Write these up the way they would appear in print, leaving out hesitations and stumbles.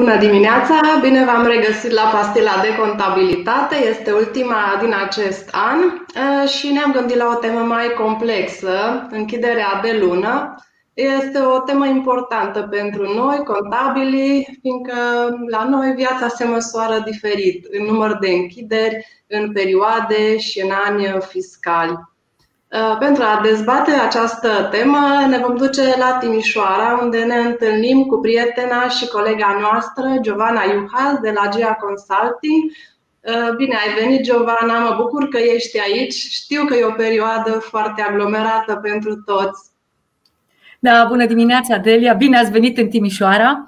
Bună dimineața! Bine v-am regăsit la Pastila de Contabilitate. Este ultima din acest an și ne-am gândit la o temă mai complexă, închiderea de lună. Este o temă importantă pentru noi, contabilii, fiindcă la noi viața se măsoară diferit în număr de închideri, în perioade și în ani fiscali. Pentru a dezbate această temă ne vom duce la Timișoara, unde ne întâlnim cu prietena și colega noastră, Giovana Iuhasz, de la Gia Consulting. Bine ai venit, Giovana, mă bucur că ești aici. Știu că e o perioadă foarte aglomerată pentru toți. Da, bună dimineața, Delia, bine ați venit în Timișoara.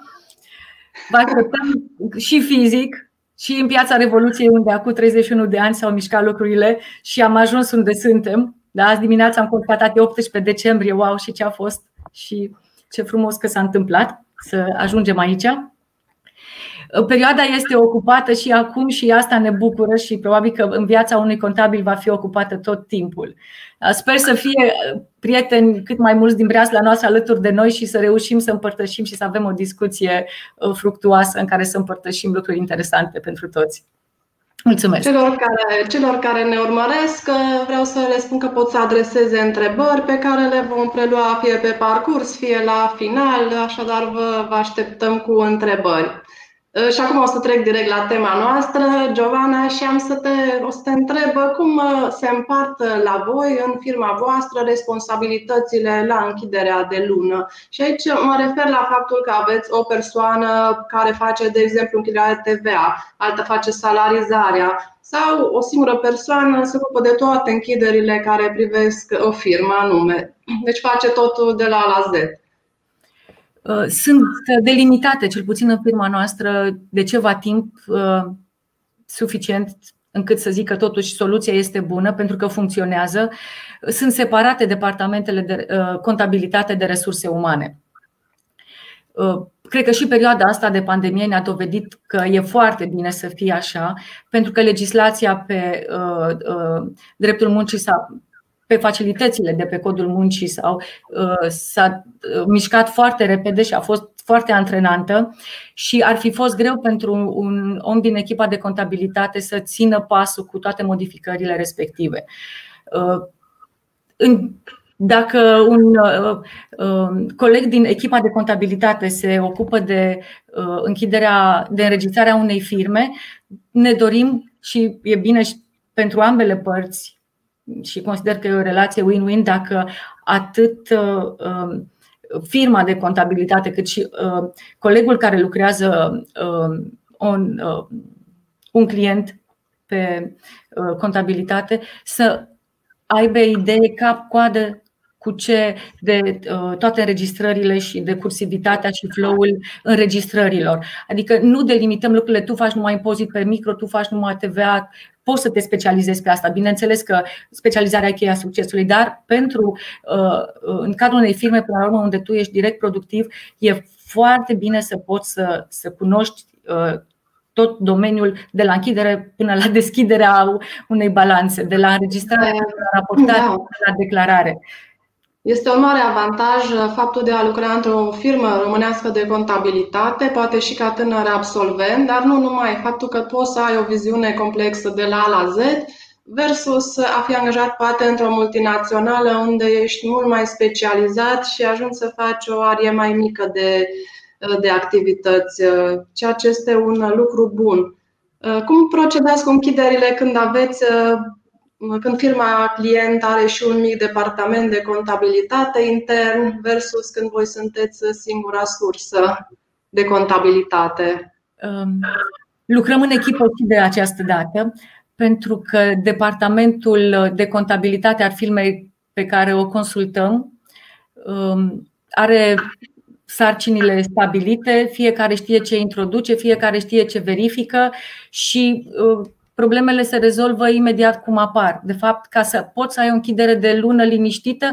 Vă așteptăm și fizic. Și în Piața Revoluției, unde acum 31 de ani s-au mișcat lucrurile și am ajuns unde suntem. Da, azi dimineața am constatat 18 decembrie, wow, și ce a fost și ce frumos că s-a întâmplat să ajungem aici. Perioada este ocupată și acum și asta ne bucură și probabil că în viața unui contabil va fi ocupată tot timpul. Sper să fie prieteni cât mai mulți din breasla noastră alături de noi și să reușim să împărtășim și să avem o discuție fructuoasă în care să împărtășim lucruri interesante pentru toți. Mulțumesc. Celor care ne urmăresc, vreau să le spun că pot să adreseze întrebări pe care le vom prelua fie pe parcurs, fie la final, așadar vă așteptăm cu întrebări. Și acum o să trec direct la tema noastră, Giovana, și o să te întreb cum se împart la voi, în firma voastră, responsabilitățile la închiderea de lună. Și aici mă refer la faptul că aveți o persoană care face, de exemplu, închiderea de TVA, alta face salarizarea, sau o singură persoană se ocupă de toate închiderile care privesc o firmă anume. Deci face totul de la A la Z. Sunt delimitate, cel puțin în firma noastră, de ceva timp suficient încât să zic că totuși soluția este bună pentru că funcționează. Sunt separate departamentele de contabilitate de resurse umane. Cred că și perioada asta de pandemie ne-a dovedit că e foarte bine să fie așa, pentru că legislația pe dreptul muncii pe facilitățile de pe codul muncii s-a mișcat foarte repede și a fost foarte antrenantă și ar fi fost greu pentru un om din echipa de contabilitate să țină pasul cu toate modificările respective. Dacă un coleg din echipa de contabilitate se ocupă de înregistrarea unei firme, ne dorim și e bine și pentru ambele părți și consider că e o relație win-win dacă atât firma de contabilitate cât și colegul care lucrează un client pe contabilitate să aibă idee cap-coadă cu ce de toate înregistrările și de cursivitatea și flow-ul înregistrărilor. Adică nu delimităm lucrurile, tu faci numai impozit pe micro, tu faci numai TVA, poți să te specializezi pe asta. Bineînțeles că specializarea e cheia succesului, dar pentru în cadrul unei firme, până la urmă, unde tu ești direct productiv, e foarte bine să poți să cunoști tot domeniul de la închidere până la deschiderea unei balanțe, de la înregistrare până la raportare, până la declarare. Este un mare avantaj faptul de a lucra într-o firmă românească de contabilitate, poate și ca tânăr absolvent, dar nu numai, faptul că poți să ai o viziune complexă de la A la Z versus a fi angajat poate într-o multinațională unde ești mult mai specializat și ajungi să faci o arie mai mică de activități, ceea ce este un lucru bun. Cum procedați cu închiderile când firma client are și un mic departament de contabilitate intern versus când voi sunteți singura sursă de contabilitate? Lucrăm în echipă și de această dată, pentru că departamentul de contabilitate al firmei pe care o consultăm are sarcinile stabilite, fiecare știe ce introduce, fiecare știe ce verifică și problemele se rezolvă imediat cum apar. De fapt, ca să poți să ai o închidere de lună liniștită,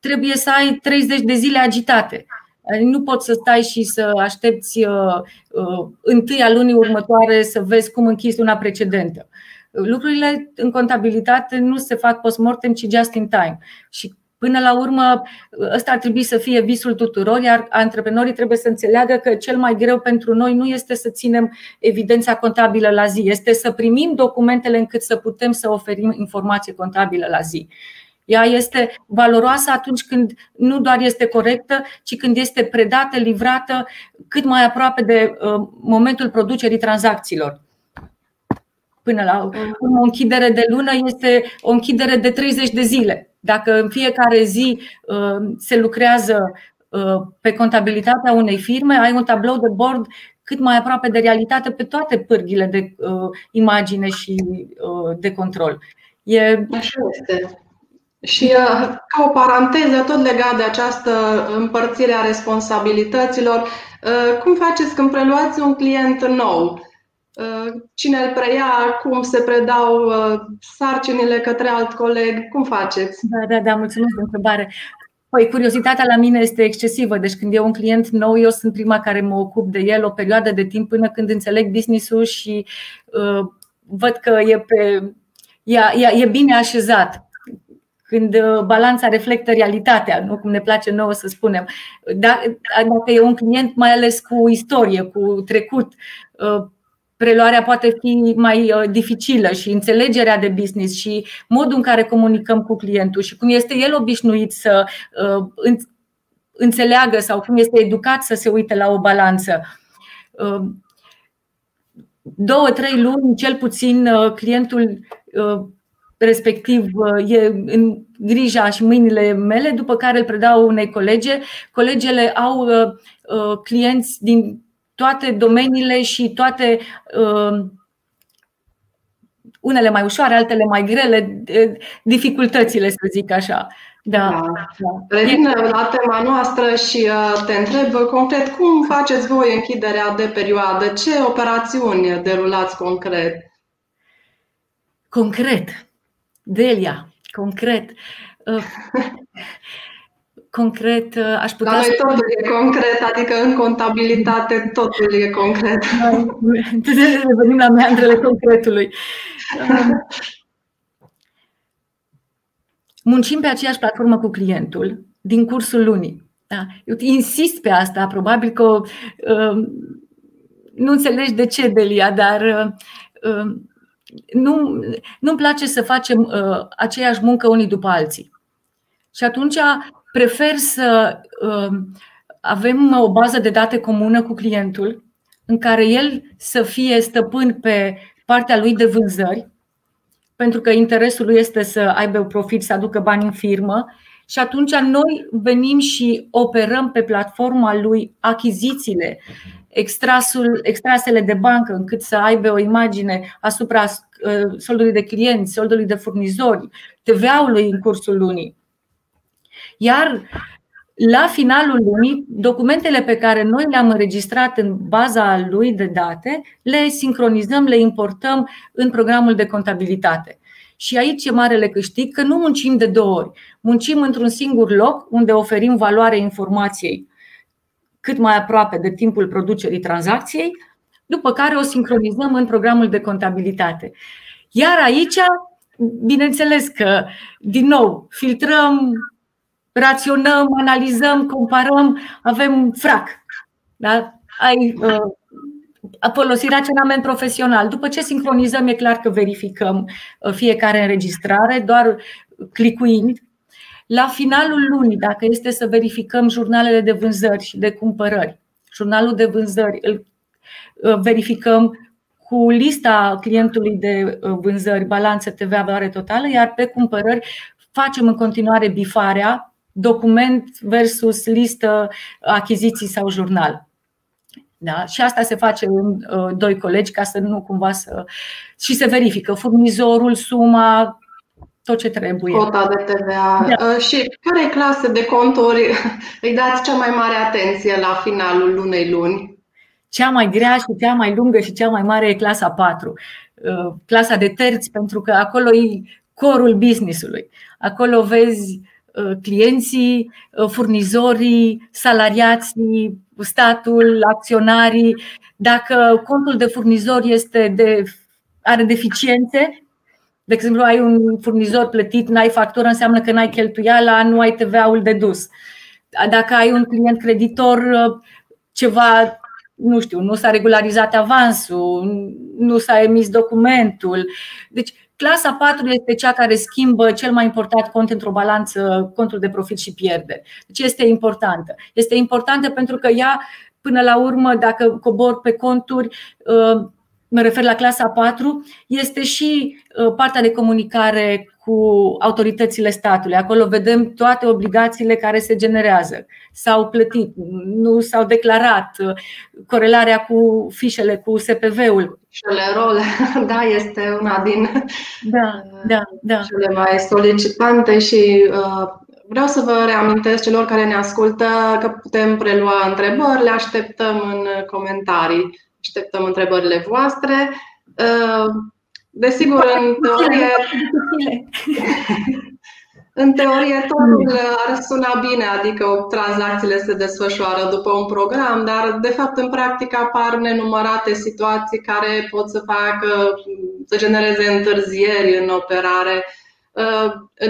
trebuie să ai 30 de zile agitate. Nu poți să stai și să aștepți întâia lunii următoare să vezi cum închizi luna precedentă. Lucrurile în contabilitate nu se fac post-mortem, ci just in time. Și Până la urmă, ăsta ar trebui să fie visul tuturor, iar antreprenorii trebuie să înțeleagă că cel mai greu pentru noi nu este să ținem evidența contabilă la zi, este să primim documentele încât să putem să oferim informație contabilă la zi. Ea este valoroasă atunci când nu doar este corectă, ci când este predată, livrată cât mai aproape de momentul producerii tranzacțiilor. Până la urmă, o închidere de lună este o închidere de 30 de zile. Dacă în fiecare zi se lucrează pe contabilitatea unei firme, ai un tablou de bord cât mai aproape de realitate pe toate pârghile de imagine și de control. Așa este. Și ca o paranteză, tot legat de această împărțire a responsabilităților, cum faceți când preluați un client nou? Cine îl preia, cum se predau sarcinile către alt coleg, cum faceți? Da, mulțumesc de întrebare. Păi, curiozitatea la mine este excesivă, deci când e un client nou, eu sunt prima care mă ocup de el o perioadă de timp până când înțeleg business-ul și văd că e bine așezat. Când balanța reflectă realitatea, nu cum ne place nouă să spunem. Dacă e un client mai ales cu istorie, cu trecut, preluarea poate fi mai dificilă și înțelegerea de business și modul în care comunicăm cu clientul și cum este el obișnuit să înțeleagă sau cum este educat să se uite la o balanță. 2-3 luni, cel puțin, clientul respectiv e în grija și mâinile mele, după care îl predau unei colege. Colegele au clienți din toate domeniile și toate, unele mai ușoare, altele mai grele, dificultățile, să zic așa. Da. Revin la tema noastră și te întreb concret, cum faceți voi închiderea de perioadă? Ce operațiuni derulați concret? Concret, aș putea să... Dar totul e concret, adică în contabilitate totul e concret. Noi revenim la meandrele concretului. Muncim pe aceeași platformă cu clientul din cursul lunii. Da. Eu insist pe asta, probabil că nu înțelegi de ce, Delia, dar... Nu-mi place să facem aceeași muncă unii după alții. Și atunci prefer să avem o bază de date comună cu clientul, în care el să fie stăpân pe partea lui de vânzări, pentru că interesul lui este să aibă profit, să aducă bani în firmă. Și atunci noi venim și operăm pe platforma lui achizițiile, extrasele de bancă, încât să aibă o imagine asupra soldului de clienți, soldului de furnizori, TVA-ului în cursul lunii. Iar la finalul lunii, documentele pe care noi le-am înregistrat în baza lui de date, le sincronizăm, le importăm în programul de contabilitate. Și aici e marele câștig, că nu muncim de două ori. Muncim într-un singur loc unde oferim valoare informației cât mai aproape de timpul producerii tranzacției, după care o sincronizăm în programul de contabilitate. Iar aici, bineînțeles că, din nou, filtrăm, raționăm, analizăm, comparăm, avem frac. Da? Folosim raționament profesional. După ce sincronizăm, e clar că verificăm fiecare înregistrare, doar clicuind. La finalul lunii, dacă este să verificăm jurnalele de vânzări și de cumpărări, jurnalul de vânzări îl verificăm cu lista clientului de vânzări, balanță, TVA, valoare totală, iar pe cumpărări facem în continuare bifarea, document versus listă, achiziții sau jurnal. Da? Și asta se face în doi colegi ca să nu cumva să... Și se verifică furnizorul, suma... tot ce trebuie. Cota de TVA. Da. Și care clase de conturi îi dați cea mai mare atenție la finalul lunei luni? Cea mai grea și cea mai lungă și cea mai mare e clasa 4. Clasa de terți, pentru că acolo e corul business-ului. Acolo vezi clienții, furnizorii, salariații, statul, acționarii. Dacă contul de furnizor are deficiențe, De exemplu, ai un furnizor plătit, n-ai factură, înseamnă că n-ai cheltuiala, nu ai TVA-ul dedus. Dacă ai un client creditor, ceva, nu știu, nu s-a regularizat avansul, nu s-a emis documentul. Deci clasa 4 este cea care schimbă cel mai important cont într-o balanță, contul de profit și pierderi. Deci este importantă. Este importantă pentru că ea, până la urmă, dacă cobor pe conturi, mă refer la clasa 4, este și partea de comunicare cu autoritățile statului. Acolo vedem toate obligațiile care se generează. S-au plătit, nu s-au declarat, corelarea cu fișele, cu SPV-ul. Fișele rol, da, este una din cele mai solicitante și vreau să vă reamintesc celor care ne ascultă că putem prelua întrebări, le așteptăm în comentarii. Așteptăm întrebările voastre. Desigur, în teorie totul ar suna bine, adică tranzacțiile se desfășoară după un program, dar de fapt în practică apar nenumărate situații care pot să genereze întârzieri în operare.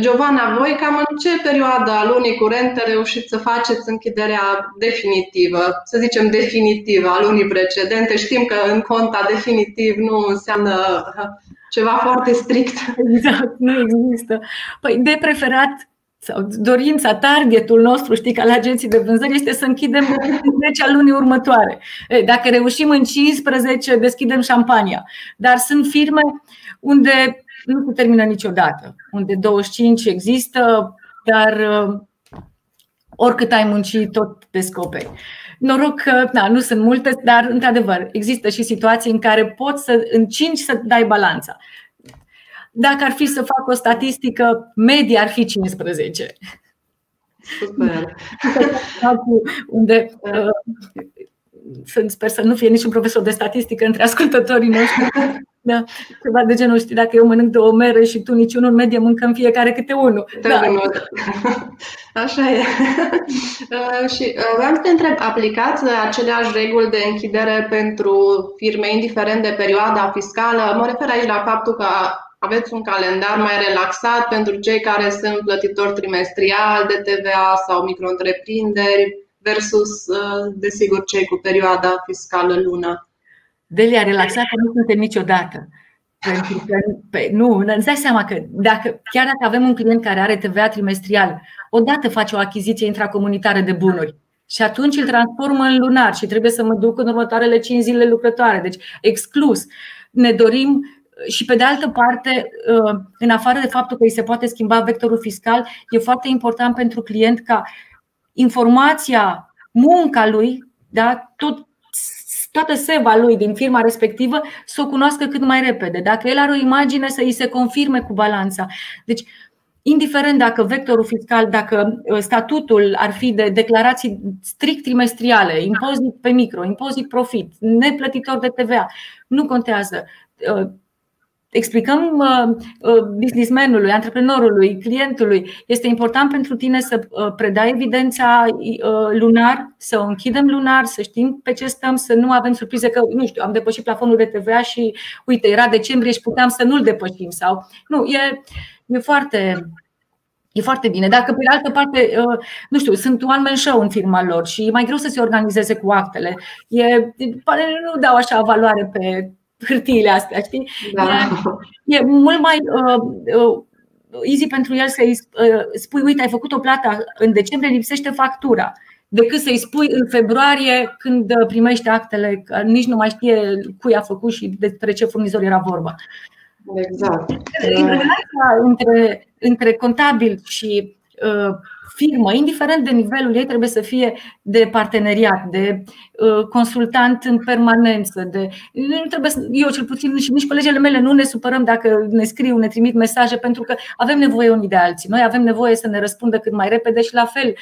Giovana, voi cam în ce perioadă a lunii curente reușiți să faceți închiderea definitivă? Să zicem definitivă a lunii precedente. Știm că în conta definitiv nu înseamnă ceva foarte strict. Exact, nu există. Păi de preferat, sau dorința, targetul nostru, știi, ca la agenții de vânzări, este să închidem în 10 a lunii următoare. Dacă reușim în 15, deschidem șampania. Dar sunt firme unde nu se termină niciodată, unde 25 există, dar oricât ai muncit, tot descoperi. Noroc că nu sunt multe, dar într-adevăr există și situații în care poți să încinci să dai balanța. Dacă ar fi să fac o statistică, media ar fi 15. Super. Unde, sper să nu fie niciun profesor de statistică între ascultătorii noștri. Da, ceva de genul, știi, dacă eu mănânc 2 mere și tu niciunul, în medie mâncăm fiecare câte unul. Da. Așa e. Și vreau să te întreb, aplicați aceleași reguli de închidere pentru firme, indiferent de perioada fiscală? Mă refer aici la faptul că aveți un calendar mai relaxat pentru cei care sunt plătitori trimestrial de TVA sau micro-întreprinderi versus, desigur, cei cu perioada fiscală lună. Delia, relaxată nu suntem niciodată. Pentru că, nu, îți dai seama că chiar dacă avem un client care are TVA trimestrial, odată face o achiziție intracomunitară de bunuri și atunci îl transformă în lunar și trebuie să mă duc în următoarele 5 zile lucrătoare. Deci, exclus. Ne dorim și pe de altă parte, în afară de faptul că îi se poate schimba vectorul fiscal, e foarte important pentru client ca informația, munca lui, da, toată seva lui din firma respectivă să o cunoască cât mai repede. Dacă el are o imagine, să îi se confirme cu balanța. Deci, indiferent dacă vectorul fiscal, dacă statutul ar fi de declarații strict trimestriale, impozit pe micro, impozit profit, neplătitor de TVA, nu contează. Explicăm businessmanului, antreprenorului, clientului. Este important pentru tine să predai evidența lunar, să o închidem lunar, să știm pe ce stăm, să nu avem surprize că, nu știu, am depășit plafonul de TVA și uite, era decembrie și puteam să nu-l depășim sau. Nu, e foarte bine. Dacă pe de altă parte, nu știu, sunt one man show în firma lor și e mai greu să se organizeze cu actele. Nu dau așa valoare pe hârtiile astea, știi? Da. E mult mai easy pentru el să-i spui, uite, ai făcut o plată în decembrie, lipsește factura, decât să-i spui în februarie când primește actele, că nici nu mai știe cui a făcut și despre ce furnizor era vorba. Exact. Relația între contabil și firmă, indiferent de nivelul ei, trebuie să fie de parteneriat, de consultant în permanență. Nu trebuie să, eu cel puțin și nici colegele mele nu ne supărăm dacă ne scriu, ne trimit mesaje, pentru că avem nevoie unii de alții. Noi avem nevoie să ne răspundă cât mai repede și la fel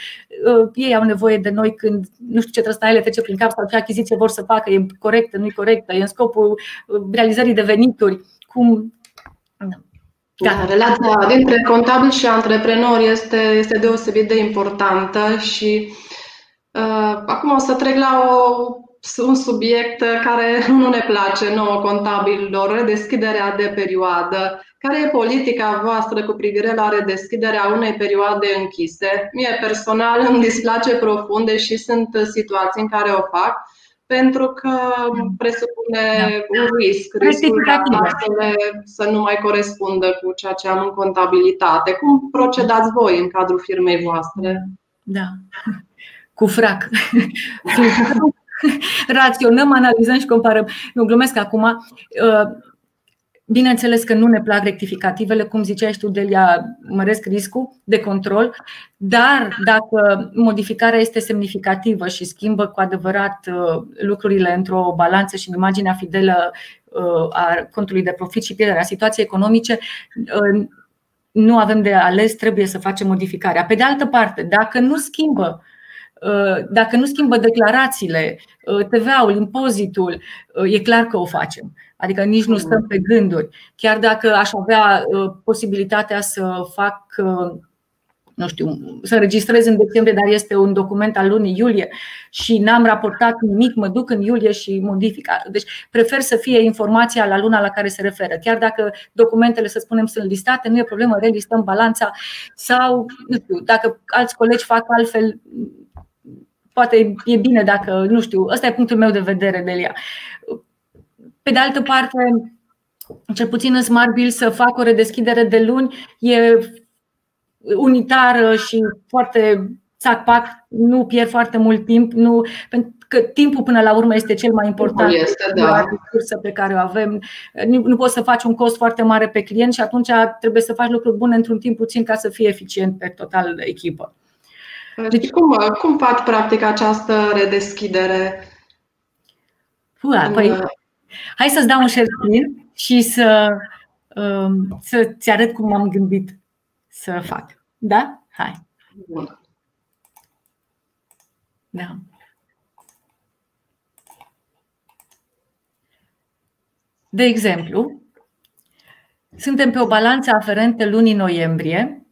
ei au nevoie de noi când nu știu ce trăsnaile trece prin cap sau ce achiziție vor să facă, e corectă, nu e corectă, e în scopul realizării de venituri. Da, relația dintre contabil și antreprenor este deosebit de importantă și acum o să trec la o un subiect care nu ne place nouă contabililor, redeschiderea de perioadă. Care e politica voastră cu privire la redeschiderea unei perioade închise? Mie personal îmi displace profunde și sunt situații în care o fac, pentru că presupune un risc, riscul ca taxele să nu mai corespundă cu ceea ce am în contabilitate. Cum procedați voi în cadrul firmei voastre? Da, cu frac. Raționăm, analizăm și comparăm. Nu, glumesc acum. Bineînțeles că nu ne plac rectificativele, cum ziceai tu, Delia, măresc riscul de control, dar dacă modificarea este semnificativă și schimbă cu adevărat lucrurile într-o balanță și în imaginea fidelă a contului de profit și pierderea situației economice, nu avem de ales, trebuie să facem modificarea. Pe de altă parte, dacă nu schimbă declarațiile, TVA-ul, impozitul, e clar că o facem. Adică nici nu stăm pe gânduri. Chiar dacă aș avea posibilitatea să fac, nu știu, să înregistrez în decembrie, dar este un document al lunii iulie și n-am raportat nimic, mă duc în iulie și modific. Deci prefer să fie informația la luna la care se referă. Chiar dacă documentele, să spunem, sunt listate, nu e problemă, relistăm balanța. Sau, nu știu, dacă alți colegi fac altfel, poate e bine dacă, nu știu, ăsta e punctul meu de vedere, Delia. Pe de altă parte, cel puțin în SmartBill să fac o redeschidere de luni e unitară și foarte țac-pac, nu pierd foarte mult timp, nu, pentru că timpul până la urmă este cel mai important, este, da, resursă pe care o avem. Nu poți să faci un cost foarte mare pe client și atunci trebuie să faci lucruri bune într-un timp puțin ca să fie eficient pe total echipă. Deci cum fac practic această redeschidere? Hai să-ți dau un share screen și să-ți arăt cum am gândit să fac. Da? Hai. Bun. Da. De exemplu, suntem pe o balanță aferentă lunii noiembrie.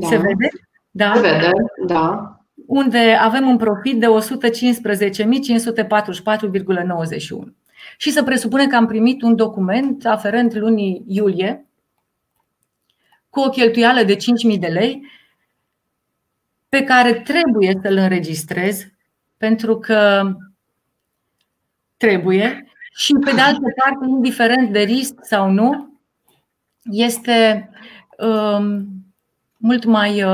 Da. Se vede? Da. Se vede, da. Unde avem un profit de 115.544,91. Și să presupunem că am primit un document aferent lunii iulie cu o cheltuială de 5.000 de lei pe care trebuie să-l înregistrez pentru că trebuie și pe de altă parte, indiferent de risc sau nu, este mult mai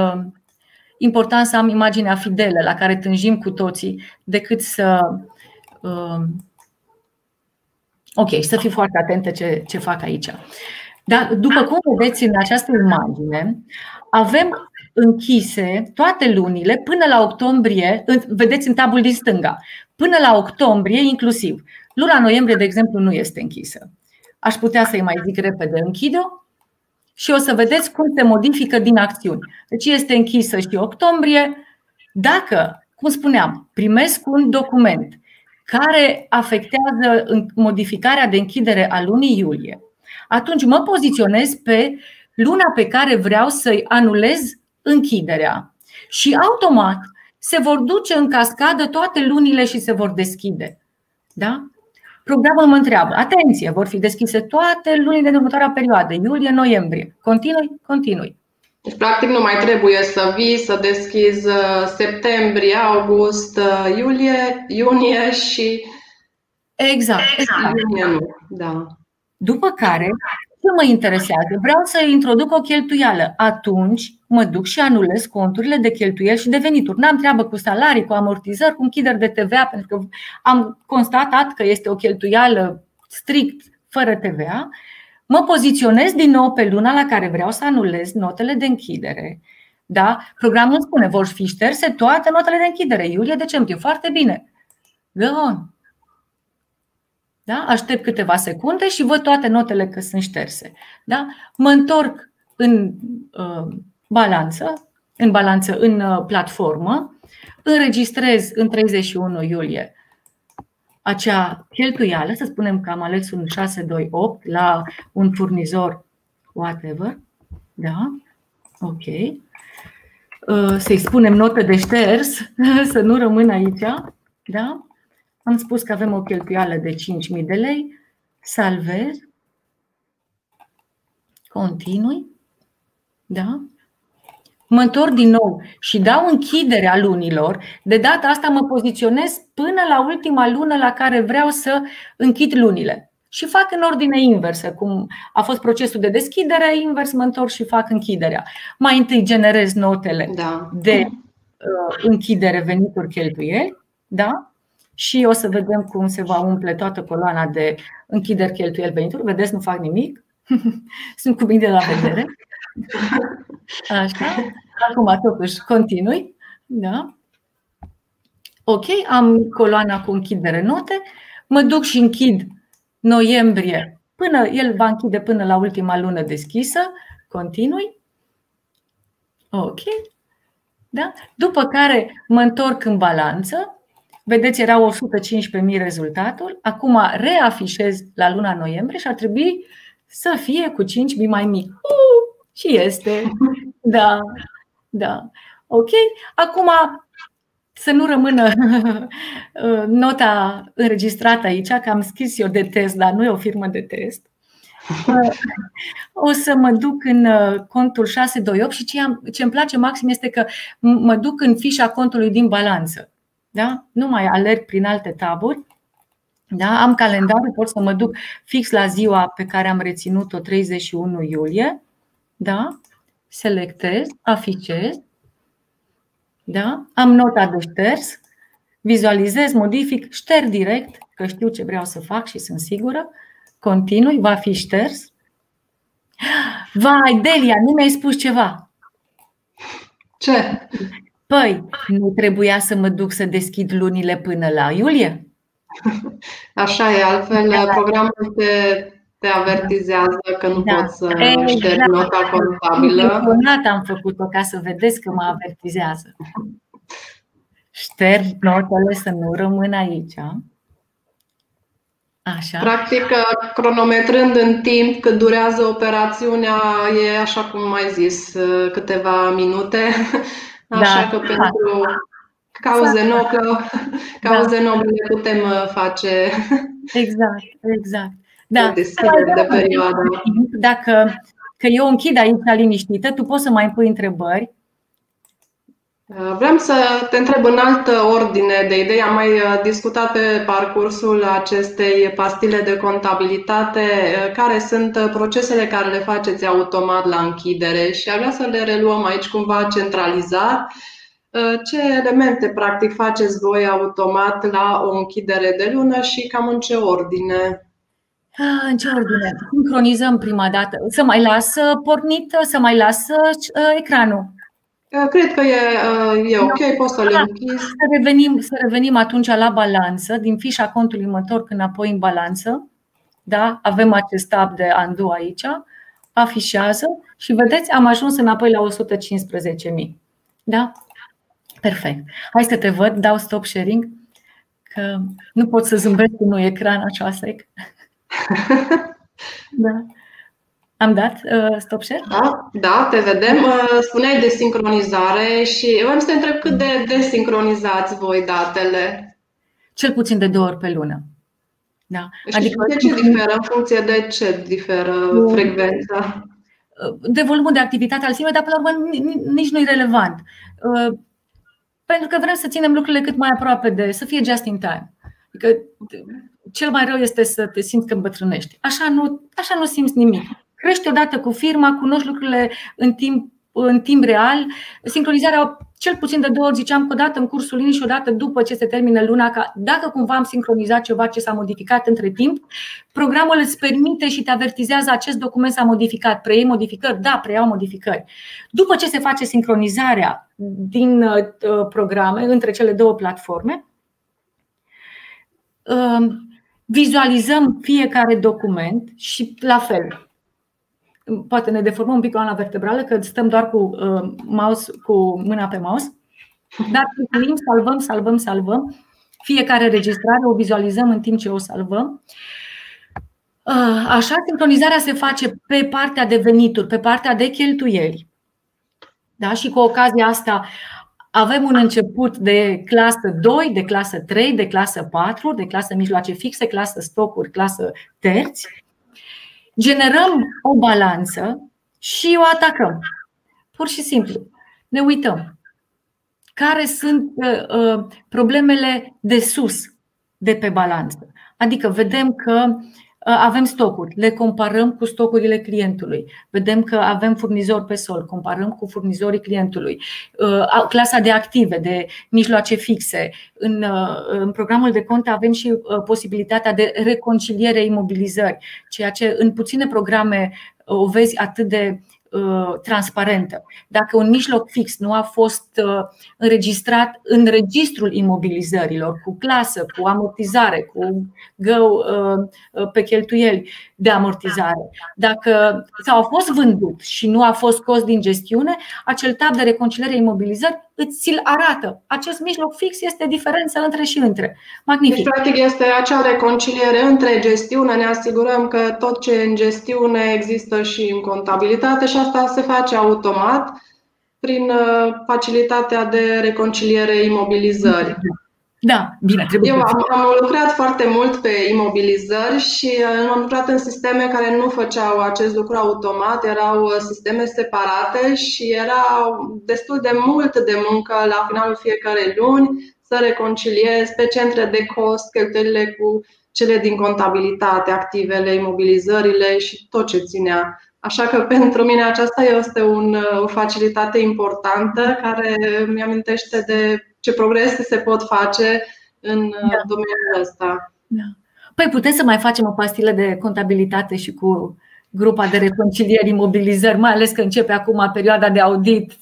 important să am imaginea fidelă la care tânjim cu toții decât să... să fii foarte atentă ce fac aici. Dar după cum vedeți în această imagine, avem închise toate lunile până la octombrie, vedeți în tabul din stânga, până la octombrie inclusiv. Luna noiembrie, de exemplu, nu este închisă. Aș putea să-i mai zic repede, închide-o și o să vedeți cum se modifică din acțiuni. Deci este închisă și octombrie. Dacă, cum spuneam, primesc un document care afectează modificarea de închidere a lunii iulie, atunci mă poziționez pe luna pe care vreau să-i anulez închiderea și automat se vor duce în cascadă toate lunile și se vor deschide. Da? Programul mă întreabă, atenție, vor fi deschise toate lunile din următoarea perioadă, iulie, noiembrie. Continui. Deci, practic, nu mai trebuie să vii, să deschizi septembrie, august, iulie, iunie și... Exact. Da. După care, ce mă interesează? Vreau să introduc o cheltuială. Atunci mă duc și anulez conturile de cheltuieli și de venituri. N-am treabă cu salarii, cu amortizări, cu închideri de TVA, pentru că am constatat că este o cheltuială strict fără TVA. Mă poziționez din nou pe luna la care vreau să anulez notele de închidere. Da? Programul spune, vor fi șterse toate notele de închidere, iulie, decembrie. Foarte bine. Da? Aștept câteva secunde și văd toate notele că sunt șterse. Da? Mă întorc în balanță, în platformă, înregistrez în 31 iulie acea cheltuială, să spunem că am ales un 628 la un furnizor whatever, da, ok, să-i spunem notă de șters, să nu rămân aici, da, am spus că avem o cheltuială de 5.000 de lei, salvez, continui, da? Mă întorc din nou și dau închiderea lunilor. De data asta mă poziționez până la ultima lună la care vreau să închid lunile. Și fac în ordine inversă, cum a fost procesul de deschidere, invers mă întorc și fac închiderea. Mai întâi generez notele de închidere, venituri, cheltuieli, da? Și o să vedem cum se va umple toată coloana de închideri, cheltuieli, venituri. Vedeți, nu fac nimic. Sunt cu mine la vedere. Așa. Acum totuși continui, da? Ok, am coloana cu închidere note. Mă duc și închid noiembrie, până el va închide până la ultima lună deschisă. Continui. Ok, da? După care mă întorc în balanță. Vedeți, erau 115.000 rezultatul. Acum reafișez la luna noiembrie și ar trebui să fie cu 5.000 mai mic. Și este. Da. Da. Ok. Acum să nu rămână nota înregistrată aici, că am scris eu de test, dar nu e o firmă de test. O să mă duc în contul 628 și ce îmi place maxim este că mă duc în fișa contului din balanță. Da? Nu mai alerg prin alte taburi. Da? Am calendarul, pot să mă duc fix la ziua pe care am reținut-o, 31 iulie. Da? Selectez, afișez. Da? Am nota de șters, vizualizez, modific, șterg direct, că știu ce vreau să fac și sunt sigură. Continui, va fi șters. Vai, Delia, nu mi-ai spus ceva. Ce? Păi, nu trebuia să mă duc să deschid lunile până la iulie? Așa e, altfel programul te avertizează că nu poți să ștergi nota contabilă. Intenționat am făcut-o ca să vedeți că mă avertizează. Șterg notele să nu rămân aici. Așa. Practic, cronometrând în timp cât durează operațiunea, e așa cum ai zis, câteva minute. Așa că pentru cauze noble putem face. Exact, exact. Da. De perioadă. Dacă eu închid aici liniștită, tu poți să mai pui întrebări. Vreau să te întreb în altă ordine de idei. Am mai discutat pe parcursul acestei pastile de contabilitate care sunt procesele care le faceți automat la închidere și aș vrea să le reluăm aici cumva centralizat. Ce elemente practic faceți voi automat la o închidere de lună și cam în ce ordine? În ce ordine? Sincronizăm prima dată. Să mai las pornit, să mai las ecranul. Cred că e ok, poți să le închizi. Să revenim atunci la balanță. Din fișa contului mă întorc înapoi în balanță. Da? Avem acest tab de undo aici. Afișează și vedeți, am ajuns înapoi la 115.000. Da? Perfect. Hai să te văd, dau stop sharing, că nu pot să zâmbesc în un ecran așa sec. Da. Am dat stop share? Da, te vedem. Spuneai de sincronizare și vreau să te întreb cât de desincronizați voi datele? Cel puțin de 2 ori pe lună. Da. Adică ce diferă? În funcție de ce diferă frecvența? De volumul de activitate al SIM, dar până la urmă nici nu e relevant. Pentru că vrem să ținem lucrurile cât mai aproape de, să fie just in time. Adică cel mai rău este să te simți că îmbătrânești. Așa nu simți nimic. Crești odată cu firma, cunoști lucrurile în timp real. Sincronizarea, cel puțin de 2 ori, ziceam că o dată în cursul lunii și o dată după ce se termină luna, ca dacă cumva am sincronizat ceva ce s-a modificat între timp, programul îți permite și te avertizează acest document s-a modificat, preiei modificări, da, preiau modificări. După ce se face sincronizarea din programe, între cele 2 platforme, vizualizăm fiecare document și la fel. Poate ne deformăm un pic coloana vertebrală, că stăm doar cu mâna pe mouse, dar salvăm. Fiecare registrare o vizualizăm în timp ce o salvăm. Așa, sincronizarea se face pe partea de venituri, pe partea de cheltuieli. Da? Și cu ocazia asta Avem un început de clasă 2, de clasă 3, de clasă 4, de clasă mijloace fixe, clasă stocuri, clasă terți. Generăm o balanță și o atacăm. Pur și simplu. Ne uităm. Care sunt problemele de sus, de pe balanță? Adică vedem că avem stocuri, le comparăm cu stocurile clientului. Vedem că avem furnizori pe sol, comparăm cu furnizorii clientului. Clasa de active, de mijloace fixe. În programul de cont avem și posibilitatea de reconciliere imobilizări, ceea ce în puține programe o vezi atât de transparentă. Dacă un mijloc fix nu a fost înregistrat în registrul imobilizărilor, cu clasă, cu amortizare, cu gău pe cheltuieli de amortizare, dacă sau a fost vândut și nu a fost scos din gestiune, acel tab de reconciliere imobilizări îți-l arată. Acest mijloc fix este diferența între și între. Magnific. Deci, practic, este acea reconciliere între gestiune. Ne asigurăm că tot ce e în gestiune există și în contabilitate și asta se face automat prin facilitatea de reconciliere imobilizări. Da, bine, trebuie. Eu am lucrat foarte mult pe imobilizări și am lucrat în sisteme care nu făceau acest lucru automat, erau sisteme separate și era destul de mult de muncă la finalul fiecare luni să reconciliez pe centre de cost cheltuielile cu cele din contabilitate, activele, imobilizările și tot ce ținea. Așa că pentru mine aceasta este o facilitate importantă care îmi amintește de ce progrese se pot face în domeniul ăsta. Da. Păi putem să mai facem o pastilă de contabilitate și cu grupa de reconcilieri imobilizări, mai ales că începe acum perioada de audit.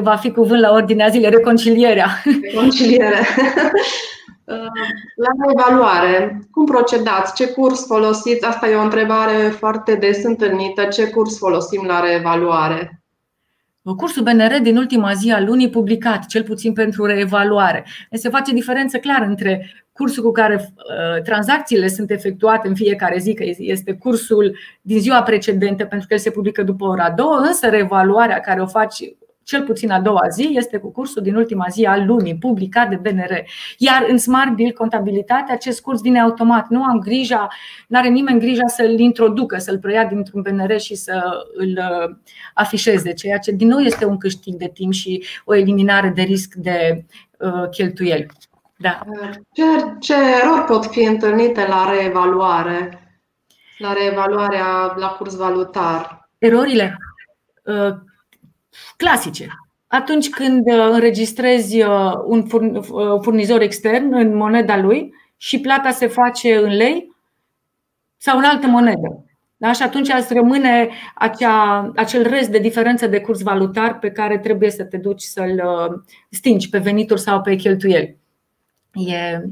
Va fi cuvânt la ordinea zilei, reconcilierea. Reconciliere. La evaluare, cum procedați? Ce curs folosiți? Asta e o întrebare foarte des întâlnită. Ce curs folosim la reevaluare? Cursul BNR din ultima zi a lunii publicat, cel puțin pentru reevaluare. Se face diferență clară între cursul cu care tranzacțiile sunt efectuate în fiecare zi, că este cursul din ziua precedentă, pentru că el se publică după ora 2, însă reevaluarea care o faci cel puțin a doua zi este cu cursul din ultima zi a lunii publicat de BNR. Iar în SmartBill contabilitate acest curs vine automat. Nu am grija, n-are nimeni grija să-l introducă, să-l preia dintr-un BNR și să îl afișeze, ceea ce din nou este un câștig de timp și o eliminare de risc de cheltuieli. Da. Ce erori pot fi întâlnite la reevaluare? La reevaluarea la curs valutar? Erorile clasice. Atunci când înregistrezi un furnizor extern în moneda lui și plata se face în lei sau în altă monedă. Da? Și atunci îți rămâne acel rest de diferență de curs valutar pe care trebuie să te duci să-l stingi pe venituri sau pe cheltuieli. E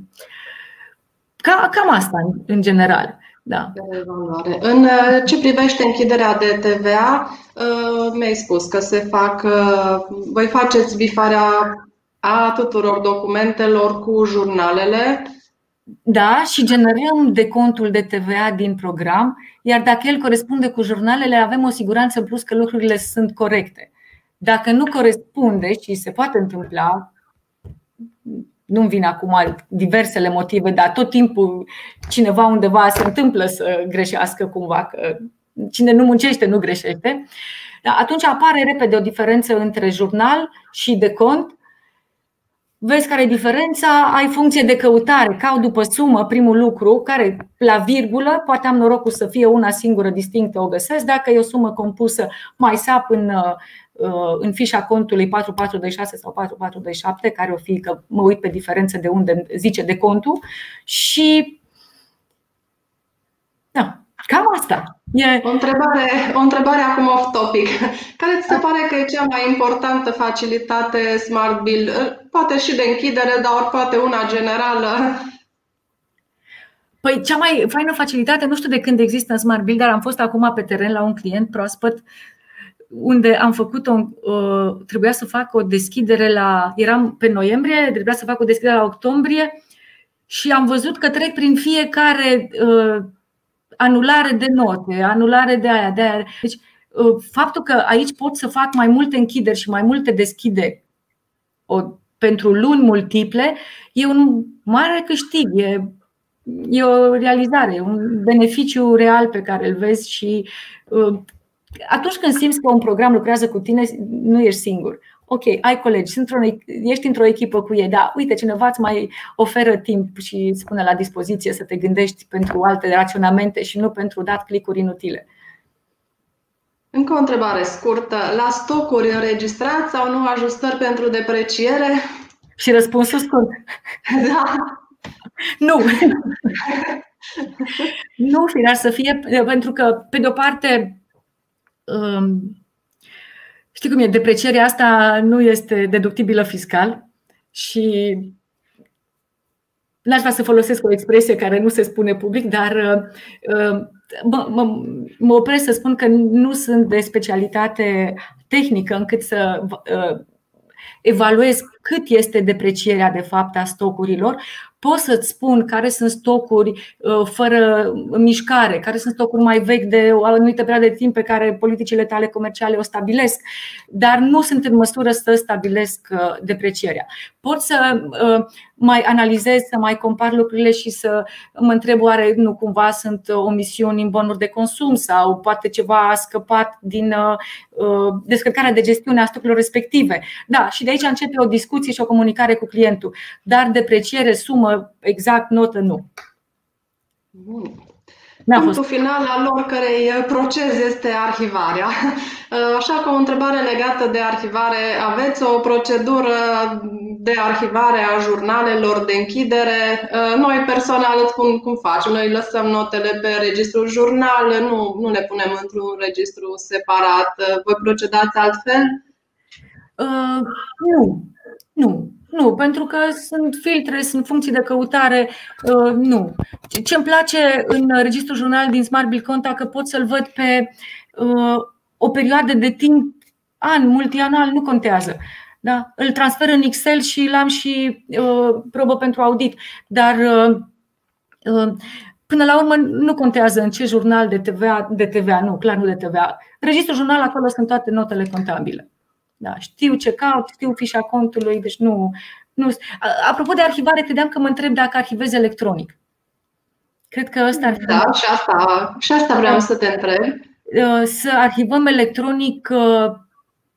cam asta în general. Da. În ce privește închiderea de TVA, mi-ai spus că voi faceți bifarea a tuturor documentelor cu jurnalele. Da, și generăm decontul de TVA din program, iar dacă el corespunde cu jurnalele, avem o siguranță în plus că lucrurile sunt corecte. Dacă nu corespunde și se poate întâmpla, nu-mi vin acum diversele motive, dar tot timpul cineva undeva se întâmplă să greșească cumva, că cine nu muncește nu greșește. Dar atunci apare repede o diferență între jurnal și decont. Vezi care e diferența, ai funcție de căutare, caut după sumă, primul lucru, care la virgulă, poate am norocul să fie una singură distinctă, o găsesc. Dacă e o sumă compusă, mai sap în fișa contului 4426 sau 4427, care o fi că mă uit pe diferență de unde zice de contul și da, cam asta. O întrebare acum off-topic. Care ți se pare că e cea mai importantă facilitate SmartBill? Poate și de închidere, dar poate una generală. Păi cea mai faină facilitate, nu știu de când există în SmartBill, dar am fost acum pe teren la un client proaspăt unde am făcut trebuia să fac o deschidere eram pe noiembrie, trebuia să fac o deschidere la octombrie și am văzut că trec prin fiecare anulare de note, anulare de aia, de aia. Deci, faptul că aici pot să fac mai multe închideri și mai multe deschideri pentru luni multiple, e un mare câștig, e o realizare, un beneficiu real pe care îl vezi și atunci când simți că un program lucrează cu tine, nu ești singur. Ok, ai colegi, ești într-o echipă cu ei, dar uite, cineva îți mai oferă timp și îți pune la dispoziție să te gândești pentru alte raționamente și nu pentru dat click-uri inutile. Încă o întrebare scurtă. La stocuri înregistrați sau nu ajustări pentru depreciere? Și răspunsul scurt. Da. Nu. Nu, firar să fie, pentru că, pe de o parte, știi cum e, deprecierea asta nu este deductibilă fiscal și n-aș vrea să folosesc o expresie care nu se spune public, dar mă opresc să spun că nu sunt de specialitate tehnică încât să evaluez cât este deprecierea de fapt a stocurilor. Pot să-ți spun care sunt stocuri fără mișcare, care sunt stocuri mai vechi de o anumită perioadă de timp pe care politicile tale comerciale o stabilesc, dar nu sunt în măsură să stabilesc deprecierea. Pot să mai analizez, să mai compar lucrurile și să mă întreb oare nu cumva sunt omisiuni în bonuri de consum sau poate ceva a scăpat din descărcarea de gestiune a stocurilor respective. Da, și de aici începe o discuție și o comunicare cu clientul, dar depreciere, sumă, exact, notă, nu. Bun. Punctul final al oricărei proces este arhivarea. Așa că o întrebare legată de arhivare. Aveți o procedură de arhivare a jurnalelor de închidere? Noi personal îți spun cum facem. Noi lăsăm notele pe registrul jurnal, nu le punem într-un registru separat. Voi procedați altfel? Nu. Nu, pentru că sunt filtre, sunt funcții de căutare, nu. Ce îmi place în registrul jurnal din SmartBill Conta că pot să-l văd pe o perioadă de timp, an, multianual, nu contează. Da? Îl transfer în Excel și l-am și probă pentru audit, dar până la urmă nu contează în ce jurnal de TVA, nu, clar nu de TVA. Registrul jurnal, acolo sunt toate notele contabile. Da, știu ce caut, știu fișa contului, deci nu. Apropo de arhivare, credeam că mă întreb dacă arhivez electronic. Cred că ăsta ar fi. Da, și asta vreau să te întreb. Să arhivăm electronic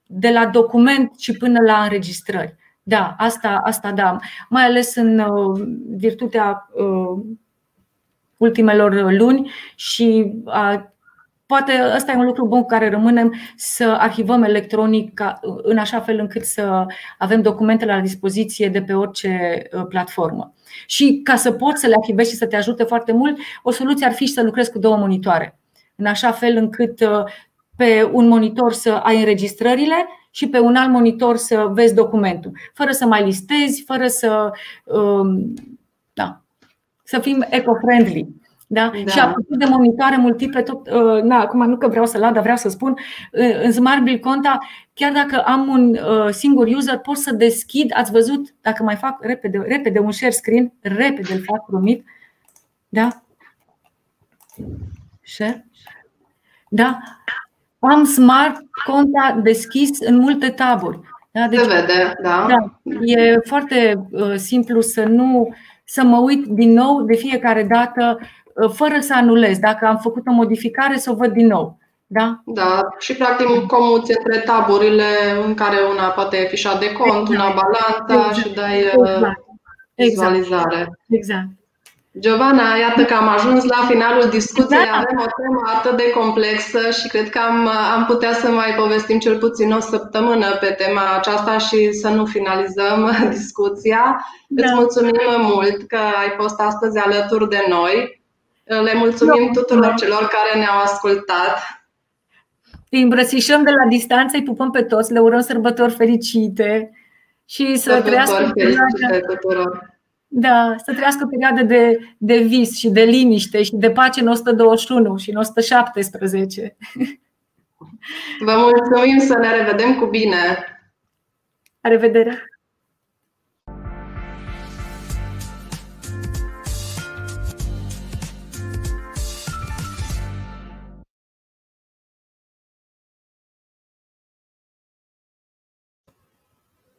de la document și până la înregistrări. Da, asta da. Mai ales în virtutea ultimelor luni și a. Poate ăsta e un lucru bun cu care rămânem, să arhivăm electronic în așa fel încât să avem documentele la dispoziție de pe orice platformă. Și ca să poți să le arhivezi și să te ajute foarte mult, o soluție ar fi să lucrezi cu două monitoare. În așa fel încât pe un monitor să ai înregistrările și pe un alt monitor să vezi documentul. Fără să mai listezi, fără să, să fim eco-friendly. Da? Da. Și apropo de monitoare multiple, acum nu că vreau să laud, dar vreau să spun, în SmartBill Conta, chiar dacă am un singur user, pot să deschid, ați văzut, dacă mai fac repede un share screen, repede îl fac, promit. Da? Share? Da? Am Smart Conta deschis în multe taburi. Da? Deci, se vede, da. Da. E foarte simplu să mă uit din nou de fiecare dată fără să anulez. Dacă am făcut o modificare, să o văd din nou. Da. Și practic comuți între taburile în care una poate e fișa de cont, una balanța și dai vizualizare. Exact. Giovana, iată că am ajuns la finalul discuției. Exact. Avem o temă atât de complexă și cred că am putea să mai povestim cel puțin o săptămână pe tema aceasta și să nu finalizăm discuția. Da. Îți mulțumim mult că ai fost astăzi alături de noi. Le mulțumim tuturor celor care ne-au ascultat. Îi îmbrățișăm de la distanță, îi pupăm pe toți, le urăm sărbători fericite și să trăiască tuturor. Da, să trăiască o perioadă de vis și de liniște și de pace în 121 și în 117. Vă mulțumim, să ne revedem cu bine! La revedere!